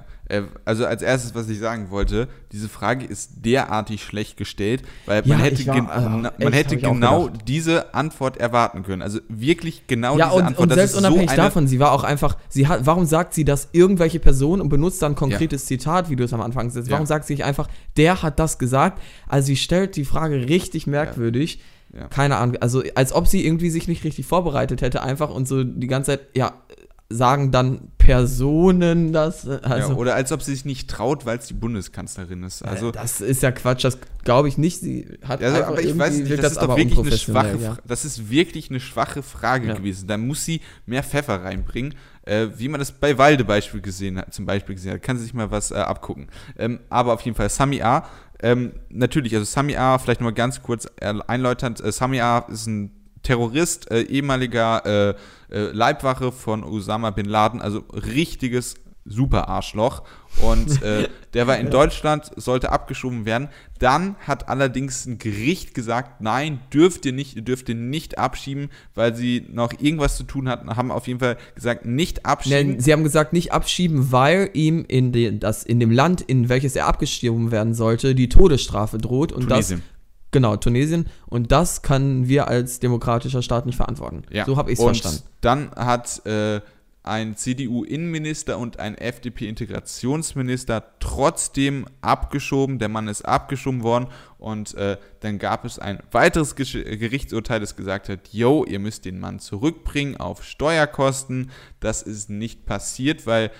Also als erstes, was ich sagen wollte, diese Frage ist derartig schlecht gestellt, weil ja, man hätte genau diese Antwort erwarten können. Also wirklich genau ja, diese Antwort. Und selbst das ist unabhängig so davon, sie war auch einfach, warum sagt sie das irgendwelche Personen und benutzt dann ein konkretes Zitat, wie du es am Anfang sagst? Warum sagt sie nicht einfach, der hat das gesagt? Also sie stellt die Frage richtig merkwürdig. Ja. Keine Ahnung, also als ob sie irgendwie sich nicht richtig vorbereitet hätte einfach und so die ganze Zeit, ja, sagen dann Personen das. Also ja, oder als ob sie sich nicht traut, weil es die Bundeskanzlerin ist. Also das ist ja Quatsch, das glaube ich nicht. Sie hat also, aber ich weiß nicht, das ist doch wirklich eine schwache, das ist wirklich eine schwache Frage gewesen. Da muss sie mehr Pfeffer reinbringen, wie man das bei Walde zum Beispiel gesehen hat. Kann sie sich mal was abgucken. Aber auf jeden Fall Sami A. Natürlich, also Sami A. vielleicht nochmal ganz kurz einläuternd. Sami A. ist ein Terrorist, ehemaliger Leibwache von Osama Bin Laden, also richtiges Super-Arschloch. Und der war in Deutschland, sollte abgeschoben werden. Dann hat allerdings ein Gericht gesagt, nein, dürft ihr nicht abschieben, weil sie noch irgendwas zu tun hatten, haben auf jeden Fall gesagt, nicht abschieben. Nein, sie haben gesagt, nicht abschieben, weil ihm in dem Land, in welches er abgeschoben werden sollte, die Todesstrafe droht. Und Tunesien. Genau, Tunesien. Und das können wir als demokratischer Staat nicht verantworten. Ja. So habe ich es verstanden. Dann hat ein CDU-Innenminister und ein FDP-Integrationsminister trotzdem abgeschoben. Der Mann ist abgeschoben worden. Und dann gab es ein weiteres Gerichtsurteil, das gesagt hat, yo, ihr müsst den Mann zurückbringen auf Steuerkosten. Das ist nicht passiert, weil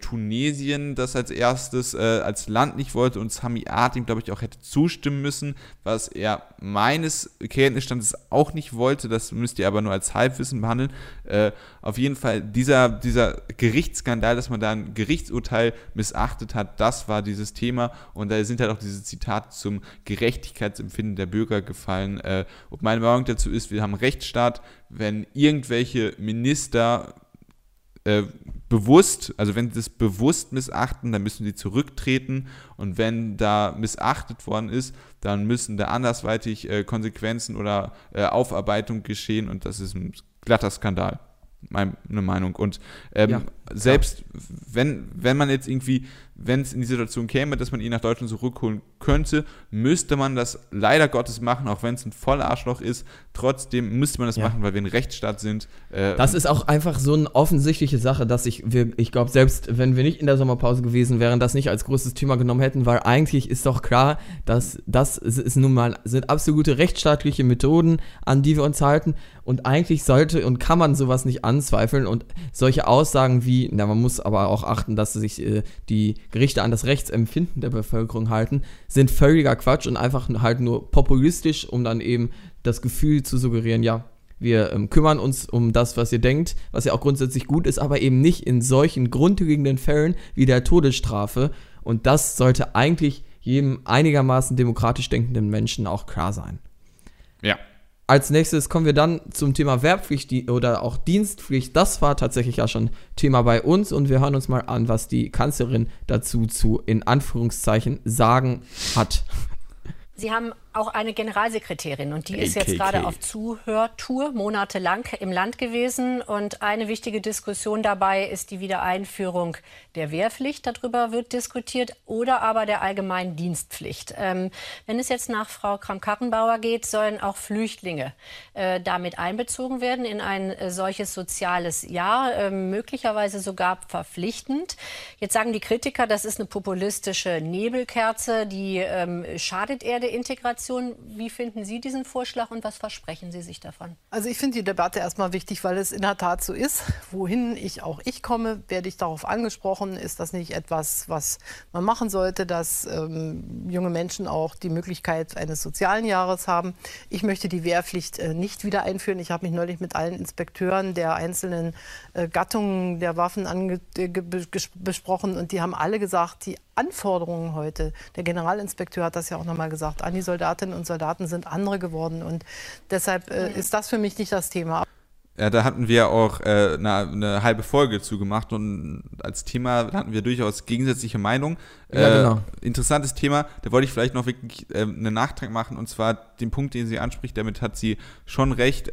Tunesien das als erstes als Land nicht wollte und Sami A, dem, glaube ich, auch hätte zustimmen müssen, was er meines Kenntnisstandes auch nicht wollte. Das müsst ihr aber nur als Halbwissen behandeln. Auf jeden Fall dieser Gerichtsskandal, dass man da ein Gerichtsurteil missachtet hat, das war dieses Thema. Und da sind halt auch diese Zitate zum Gerechtigkeitsempfinden der Bürger gefallen. Und meine Meinung dazu ist, wir haben einen Rechtsstaat, wenn irgendwelche Minister wenn sie das bewusst missachten, dann müssen sie zurücktreten und wenn da missachtet worden ist, dann müssen da andersweitig Konsequenzen oder Aufarbeitung geschehen und das ist ein glatter Skandal. Meine Meinung. Und selbst wenn man jetzt irgendwie, wenn es in die Situation käme, dass man ihn nach Deutschland zurückholen könnte, müsste man das leider Gottes machen, auch wenn es ein Vollarschloch ist, trotzdem müsste man das machen, weil wir ein Rechtsstaat sind. Das ist auch einfach so eine offensichtliche Sache, dass ich glaube, selbst wenn wir nicht in der Sommerpause gewesen wären, das nicht als großes Thema genommen hätten, weil eigentlich ist doch klar, dass das sind absolute rechtsstaatliche Methoden, an die wir uns halten und eigentlich sollte und kann man sowas nicht anzweifeln und solche Aussagen wie, man muss aber auch achten, dass sich die Gerichte an das Rechtsempfinden der Bevölkerung halten, sind völliger Quatsch und einfach halt nur populistisch, um dann eben das Gefühl zu suggerieren, ja, wir kümmern uns um das, was ihr denkt, was ja auch grundsätzlich gut ist, aber eben nicht in solchen grundlegenden Fällen wie der Todesstrafe und das sollte eigentlich jedem einigermaßen demokratisch denkenden Menschen auch klar sein. Ja. Als nächstes kommen wir dann zum Thema Wehrpflicht oder auch Dienstpflicht. Das war tatsächlich ja schon Thema bei uns und wir hören uns mal an, was die Kanzlerin dazu zu, in Anführungszeichen, sagen hat. Sie haben auch eine Generalsekretärin und die ist jetzt gerade auf Zuhörtour monatelang im Land gewesen. Und eine wichtige Diskussion dabei ist die Wiedereinführung der Wehrpflicht. Darüber wird diskutiert oder aber der allgemeinen Dienstpflicht. Wenn es jetzt nach Frau Kramp-Kartenbauer geht, sollen auch Flüchtlinge damit einbezogen werden in ein solches soziales Jahr, möglicherweise sogar verpflichtend. Jetzt sagen die Kritiker, das ist eine populistische Nebelkerze, die schadet Erde-Integration. Fraktion. Wie finden Sie diesen Vorschlag und was versprechen Sie sich davon? Also ich finde die Debatte erstmal wichtig, weil es in der Tat so ist. Wohin ich komme, werde ich darauf angesprochen. Ist das nicht etwas, was man machen sollte, dass junge Menschen auch die Möglichkeit eines sozialen Jahres haben? Ich möchte die Wehrpflicht nicht wieder einführen. Ich habe mich neulich mit allen Inspekteuren der einzelnen Gattungen der Waffen besprochen und die haben alle gesagt, die Anforderungen heute, der Generalinspekteur hat das ja auch nochmal gesagt, an die Soldatinnen und Soldaten sind andere geworden und deshalb ist das für mich nicht das Thema. Ja, da hatten wir auch eine halbe Folge zugemacht und als Thema hatten wir durchaus gegensätzliche Meinungen. Ja, genau. Interessantes Thema, da wollte ich vielleicht noch wirklich einen Nachtrag machen und zwar den Punkt, den sie anspricht, damit hat sie schon recht,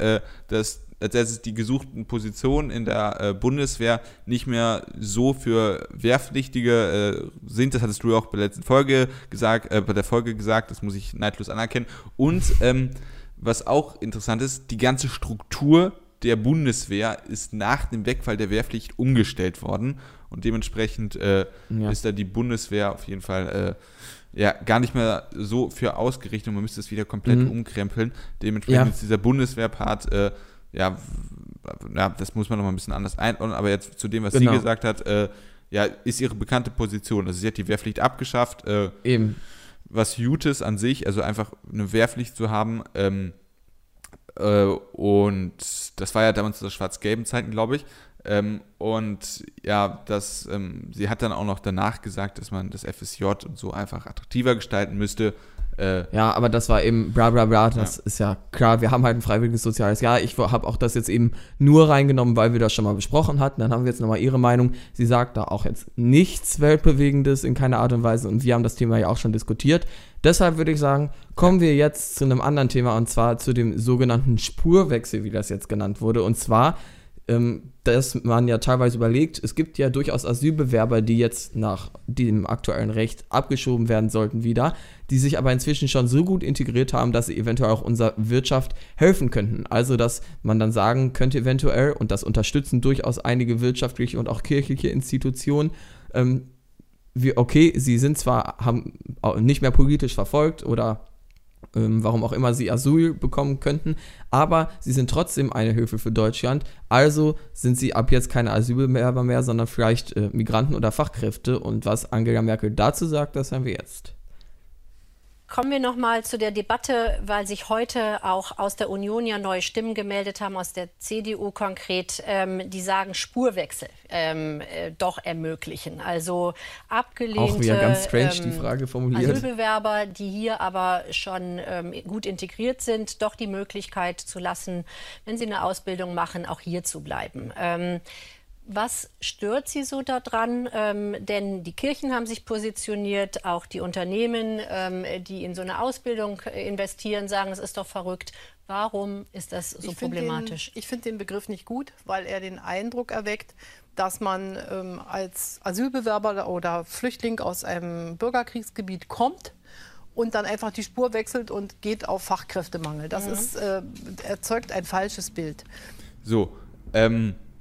dass als erstes die gesuchten Positionen in der Bundeswehr nicht mehr so für Wehrpflichtige sind. Das hattest du ja auch bei der letzten Folge gesagt, das muss ich neidlos anerkennen. Und was auch interessant ist, die ganze Struktur der Bundeswehr ist nach dem Wegfall der Wehrpflicht umgestellt worden. Und dementsprechend ist da die Bundeswehr auf jeden Fall gar nicht mehr so für ausgerichtet. Man müsste es wieder komplett umkrempeln. Dementsprechend ist dieser Bundeswehrpart das muss man noch mal ein bisschen anders einordnen, aber jetzt zu dem, was sie gesagt hat, ist ihre bekannte Position. Also sie hat die Wehrpflicht abgeschafft. Eben. Was Jutes an sich, also einfach eine Wehrpflicht zu haben. Und das war ja damals zu schwarz-gelben Zeiten, glaube ich. Sie hat dann auch noch danach gesagt, dass man das FSJ und so einfach attraktiver gestalten müsste. Aber das war eben das ist ja klar, wir haben halt ein freiwilliges soziales Jahr. Ich habe auch das jetzt eben nur reingenommen, weil wir das schon mal besprochen hatten. Dann haben wir jetzt nochmal ihre Meinung. Sie sagt da auch jetzt nichts Weltbewegendes in keiner Art und Weise und wir haben das Thema ja auch schon diskutiert. Deshalb würde ich sagen, kommen wir jetzt zu einem anderen Thema und zwar zu dem sogenannten Spurwechsel, wie das jetzt genannt wurde. Und zwar, dass man ja teilweise überlegt, es gibt ja durchaus Asylbewerber, die jetzt nach dem aktuellen Recht abgeschoben werden sollten wieder, die sich aber inzwischen schon so gut integriert haben, dass sie eventuell auch unserer Wirtschaft helfen könnten. Also, dass man dann sagen könnte eventuell, und das unterstützen durchaus einige wirtschaftliche und auch kirchliche Institutionen, sie sind zwar haben nicht mehr politisch verfolgt oder warum auch immer sie Asyl bekommen könnten, aber sie sind trotzdem eine Hilfe für Deutschland, also sind sie ab jetzt keine Asylbewerber mehr, sondern vielleicht Migranten oder Fachkräfte und was Angela Merkel dazu sagt, das haben wir jetzt. Kommen wir noch mal zu der Debatte, weil sich heute auch aus der Union ja neue Stimmen gemeldet haben, aus der CDU konkret, die sagen Spurwechsel doch ermöglichen. Also abgelehnte auch wieder ganz strange, die Frage formuliert. Asylbewerber, die hier aber schon gut integriert sind, doch die Möglichkeit zu lassen, wenn sie eine Ausbildung machen, auch hier zu bleiben. Was stört Sie so daran? Denn die Kirchen haben sich positioniert, auch die Unternehmen, die in so eine Ausbildung investieren, sagen, es ist doch verrückt. Warum ist das so problematisch? Ich finde den Begriff nicht gut, weil er den Eindruck erweckt, dass man als Asylbewerber oder Flüchtling aus einem Bürgerkriegsgebiet kommt und dann einfach die Spur wechselt und geht auf Fachkräftemangel. Das erzeugt ein falsches Bild. So,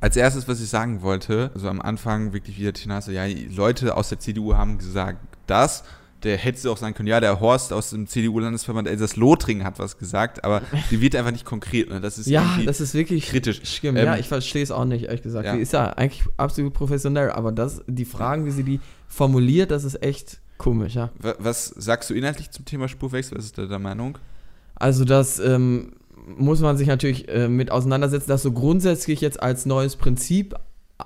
als erstes, was ich sagen wollte, also am Anfang wirklich wieder Tina Hassel, ja, Leute aus der CDU haben gesagt, das, der hätte es auch sagen können, ja, der Horst aus dem CDU-Landesverband Elsass-Lothringen hat was gesagt, aber die wird einfach nicht konkret. Ne? Das ist das ist wirklich kritisch. Schlimm. Ich verstehe es auch nicht, ehrlich gesagt. Ja. Die ist ja eigentlich absolut professionell, aber die Fragen, wie sie die formuliert, das ist echt komisch. Ja. Was sagst du inhaltlich zum Thema Spurwechsel? Was ist da deine Meinung? Also, das muss man sich natürlich mit auseinandersetzen, das so grundsätzlich jetzt als neues Prinzip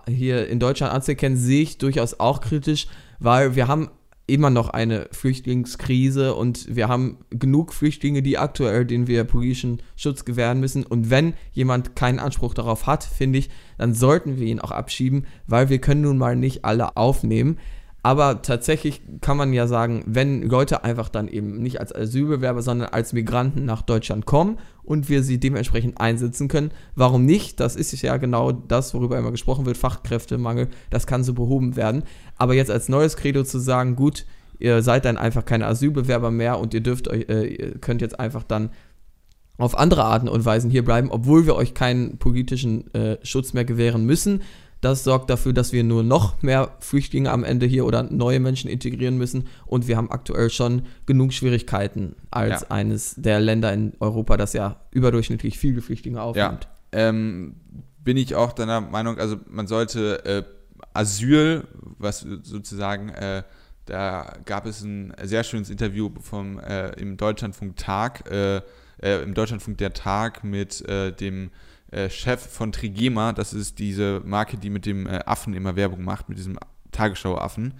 hier in Deutschland anzuerkennen, sehe ich durchaus auch kritisch, weil wir haben immer noch eine Flüchtlingskrise und wir haben genug Flüchtlinge, die aktuell, denen wir politischen Schutz gewähren müssen. Und wenn jemand keinen Anspruch darauf hat, finde ich, dann sollten wir ihn auch abschieben, weil wir können nun mal nicht alle aufnehmen. Aber tatsächlich kann man ja sagen, wenn Leute einfach dann eben nicht als Asylbewerber, sondern als Migranten nach Deutschland kommen und wir sie dementsprechend einsetzen können, warum nicht? Das ist ja genau das, worüber immer gesprochen wird, Fachkräftemangel, das kann so behoben werden. Aber jetzt als neues Credo zu sagen, gut, ihr seid dann einfach keine Asylbewerber mehr und ihr könnt jetzt einfach dann auf andere Arten und Weisen hier bleiben, obwohl wir euch keinen politischen Schutz mehr gewähren müssen, Das sorgt dafür, dass wir nur noch mehr Flüchtlinge am Ende hier oder neue Menschen integrieren müssen. Und wir haben aktuell schon genug Schwierigkeiten als eines der Länder in Europa, das ja überdurchschnittlich viele Flüchtlinge aufnimmt. Ja, bin ich auch deiner Meinung, also man sollte Asyl, was sozusagen, da gab es ein sehr schönes Interview vom im Deutschlandfunk Tag, im Deutschlandfunk der Tag mit dem Chef von Trigema, das ist diese Marke, die mit dem Affen immer Werbung macht, mit diesem Tagesschau-Affen.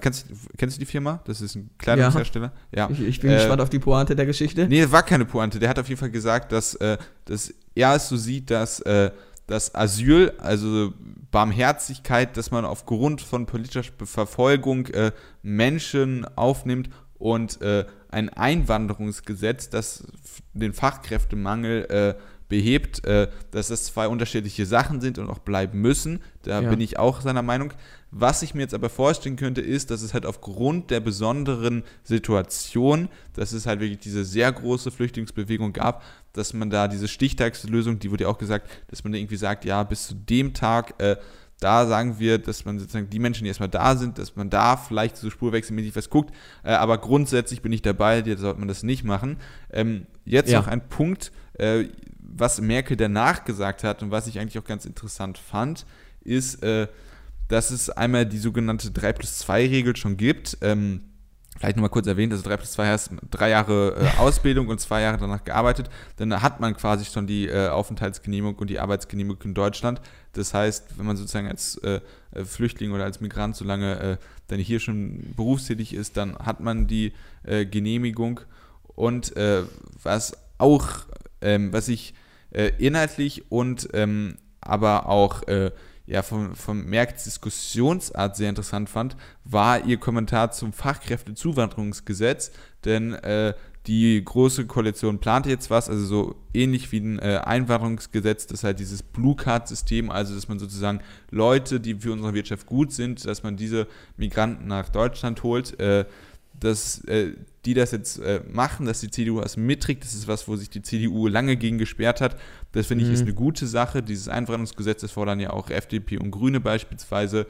Kennst du die Firma? Das ist ein Kleidungshersteller. Ja. Ich bin gespannt auf die Pointe der Geschichte. Nee, es war keine Pointe. Der hat auf jeden Fall gesagt, dass er es so sieht, dass Asyl, also Barmherzigkeit, dass man aufgrund von politischer Verfolgung Menschen aufnimmt und ein Einwanderungsgesetz, das den Fachkräftemangel behebt, dass das zwei unterschiedliche Sachen sind und auch bleiben müssen. Da bin ich auch seiner Meinung. Was ich mir jetzt aber vorstellen könnte, ist, dass es halt aufgrund der besonderen Situation, dass es halt wirklich diese sehr große Flüchtlingsbewegung gab, dass man da diese Stichtagslösung, die wurde ja auch gesagt, dass man da irgendwie sagt, ja, bis zu dem Tag, da sagen wir, dass man sozusagen die Menschen, die erstmal da sind, dass man da vielleicht so spurwechselmäßig was guckt, aber grundsätzlich bin ich dabei, da sollte man das nicht machen. Jetzt noch ein Punkt, was Merkel danach gesagt hat und was ich eigentlich auch ganz interessant fand, ist, dass es einmal die sogenannte 3+2-Regel schon gibt. Vielleicht nochmal kurz erwähnt, also 3+2 heißt 3 Jahre Ausbildung und 2 Jahre danach gearbeitet. Dann hat man quasi schon die Aufenthaltsgenehmigung und die Arbeitsgenehmigung in Deutschland. Das heißt, wenn man sozusagen als Flüchtling oder als Migrant so lange dann hier schon berufstätig ist, dann hat man die Genehmigung. Und was ich inhaltlich und aber auch von Merkels Diskussionsart sehr interessant fand, war ihr Kommentar zum Fachkräftezuwanderungsgesetz, denn die Große Koalition plant jetzt was, also so ähnlich wie ein Einwanderungsgesetz, das halt dieses Blue-Card-System, also dass man sozusagen Leute, die für unsere Wirtschaft gut sind, dass man diese Migranten nach Deutschland holt, dass die das jetzt machen, dass die CDU das mitträgt, das ist was, wo sich die CDU lange gegen gesperrt hat. Das finde ich ist eine gute Sache. Dieses Einwanderungsgesetz, das fordern ja auch FDP und Grüne beispielsweise.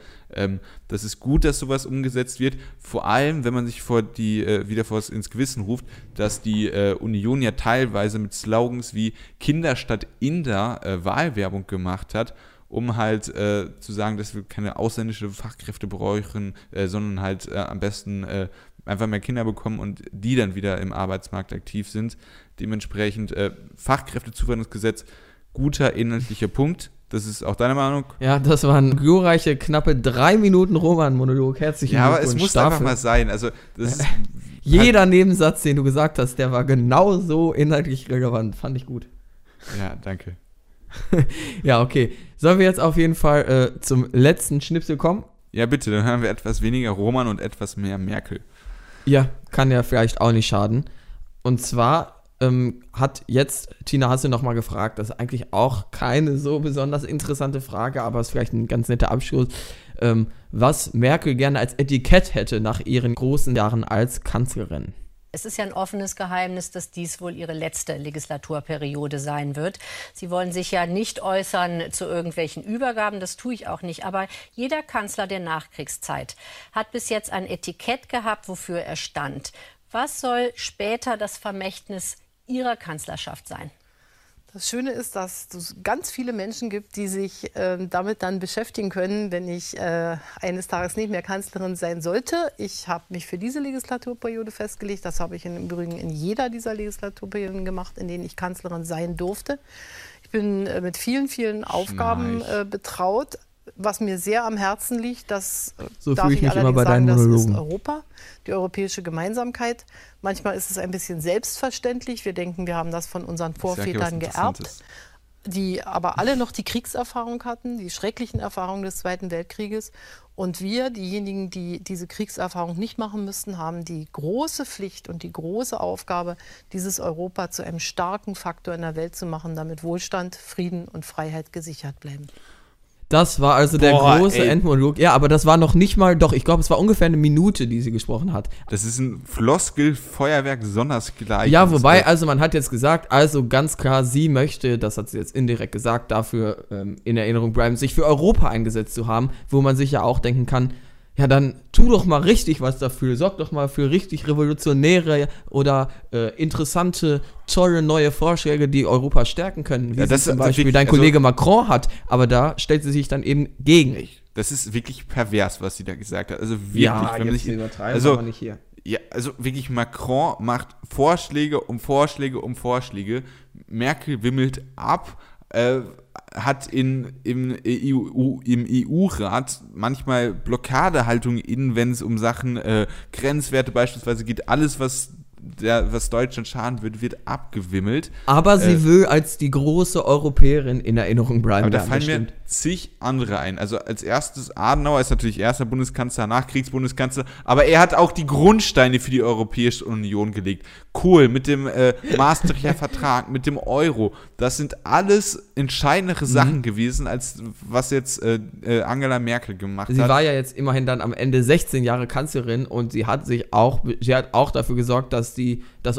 Das ist gut, dass sowas umgesetzt wird. Vor allem, wenn man sich ins Gewissen ruft, dass die Union ja teilweise mit Slogans wie Kinder statt Inder Wahlwerbung gemacht hat, um halt zu sagen, dass wir keine ausländischen Fachkräfte brauchen, sondern halt am besten einfach mehr Kinder bekommen und die dann wieder im Arbeitsmarkt aktiv sind. Dementsprechend Fachkräftezuwanderungsgesetz, guter inhaltlicher Punkt. Das ist auch deine Meinung? Ja, das waren glorreiche, knappe 3 Minuten Roman-Monolog. Herzlichen Glückwunsch. Ja, aber es muss einfach mal sein. Also das jeder Nebensatz, den du gesagt hast, der war genauso inhaltlich relevant. Fand ich gut. Ja, danke. Ja, okay. Sollen wir jetzt auf jeden Fall zum letzten Schnipsel kommen? Ja, bitte. Dann hören wir etwas weniger Roman und etwas mehr Merkel. Ja, kann ja vielleicht auch nicht schaden. Und zwar hat jetzt Tina Hassel nochmal gefragt, das ist eigentlich auch keine so besonders interessante Frage, aber ist vielleicht ein ganz netter Abschluss, was Merkel gerne als Etikett hätte nach ihren großen Jahren als Kanzlerin. Es ist ja ein offenes Geheimnis, dass dies wohl ihre letzte Legislaturperiode sein wird. Sie wollen sich ja nicht äußern zu irgendwelchen Übergaben, das tue ich auch nicht. Aber jeder Kanzler der Nachkriegszeit hat bis jetzt ein Etikett gehabt, wofür er stand. Was soll später das Vermächtnis Ihrer Kanzlerschaft sein? Das Schöne ist, dass es ganz viele Menschen gibt, die sich damit dann beschäftigen können, wenn ich eines Tages nicht mehr Kanzlerin sein sollte. Ich habe mich für diese Legislaturperiode festgelegt. Das habe ich im Übrigen in jeder dieser Legislaturperioden gemacht, in denen ich Kanzlerin sein durfte. Ich bin mit vielen, vielen Aufgaben betraut. Was mir sehr am Herzen liegt, das so darf ich allerdings immer bei sagen, das ist Europa, die europäische Gemeinsamkeit. Manchmal ist es ein bisschen selbstverständlich. Wir denken, wir haben das von unseren Vorvätern geerbt, die aber alle noch die Kriegserfahrung hatten, die schrecklichen Erfahrungen des Zweiten Weltkrieges. Und wir, diejenigen, die diese Kriegserfahrung nicht machen müssten, haben die große Pflicht und die große Aufgabe, dieses Europa zu einem starken Faktor in der Welt zu machen, damit Wohlstand, Frieden und Freiheit gesichert bleiben. Das war also der große Endmonolog. Ja, aber das war noch nicht mal, doch, ich glaube, es war ungefähr eine Minute, die sie gesprochen hat. Das ist ein Floskel-Feuerwerk sondersgleich. Ja, wobei, also man hat jetzt gesagt, also ganz klar, sie möchte, das hat sie jetzt indirekt gesagt, dafür in Erinnerung bleiben, sich für Europa eingesetzt zu haben, wo man sich ja auch denken kann, ja, dann tu doch mal richtig was dafür. Sorg doch mal für richtig revolutionäre oder interessante, tolle neue Vorschläge, die Europa stärken können. Wie ja, das zum Beispiel wirklich, dein Kollege Macron hat. Aber da stellt sie sich dann eben gegen. Das ist wirklich pervers, was sie da gesagt hat. Also wirklich, ja, wenn jetzt übertreiben, also, aber nicht hier. Ja, also wirklich, Macron macht Vorschläge um Vorschläge um Vorschläge. Merkel wimmelt ab. Hat im EU-Rat manchmal Blockadehaltung in, wenn es um Sachen Grenzwerte beispielsweise geht. Alles, was Deutschland schaden wird, wird abgewimmelt. Aber sie will als die große Europäerin in Erinnerung bleiben. Aber da fallen mir zig andere ein. Also als erstes, Adenauer ist natürlich erster Bundeskanzler, Nachkriegsbundeskanzler, aber er hat auch die Grundsteine für die Europäische Union gelegt. Kohl mit dem Maastrichter Vertrag, mit dem Euro, das sind alles entscheidendere Sachen gewesen, als was jetzt Angela Merkel gemacht hat. Sie war ja jetzt immerhin dann am Ende 16 Jahre Kanzlerin und sie hat auch dafür gesorgt, dass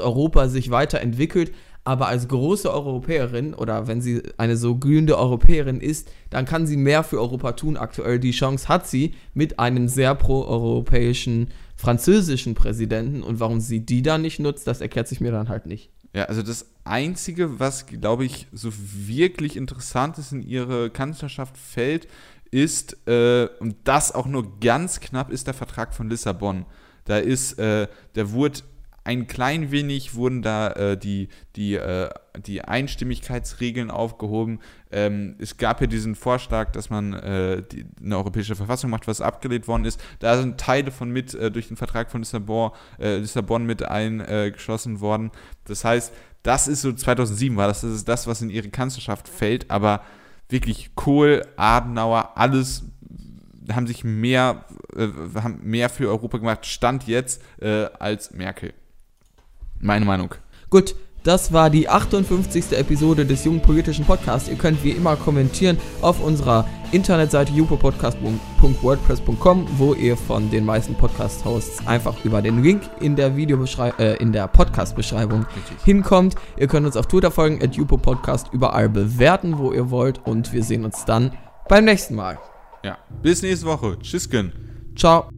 Europa sich weiterentwickelt, aber als große Europäerin oder wenn sie eine so glühende Europäerin ist, dann kann sie mehr für Europa tun aktuell. Die Chance hat sie mit einem sehr proeuropäischen französischen Präsidenten und warum sie die dann nicht nutzt, das erklärt sich mir dann halt nicht. Ja, also das Einzige, was, glaube ich, so wirklich Interessantes in ihre Kanzlerschaft fällt, ist, und das auch nur ganz knapp, ist der Vertrag von Lissabon. Da ist, der wurde ein klein wenig wurden da die Einstimmigkeitsregeln aufgehoben. Es gab ja diesen Vorschlag, dass man eine europäische Verfassung macht, was abgelehnt worden ist. Da sind Teile von mit durch den Vertrag von Lissabon mit eingeschlossen worden. Das heißt, das ist so 2007 war das. Das ist das, was in ihre Kanzlerschaft fällt. Aber wirklich Kohl, Adenauer, alles haben sich mehr für Europa gemacht, Stand jetzt, als Merkel. Meine Meinung. Gut, das war die 58. Episode des Jungen Politischen Podcasts. Ihr könnt wie immer kommentieren auf unserer Internetseite jupopodcast.wordpress.com, wo ihr von den meisten Podcast-Hosts einfach über den Link in der Podcast-Beschreibung hinkommt. Ihr könnt uns auf Twitter folgen, @jupopodcast, überall bewerten, wo ihr wollt. Und wir sehen uns dann beim nächsten Mal. Ja, bis nächste Woche. Tschüss, ciao.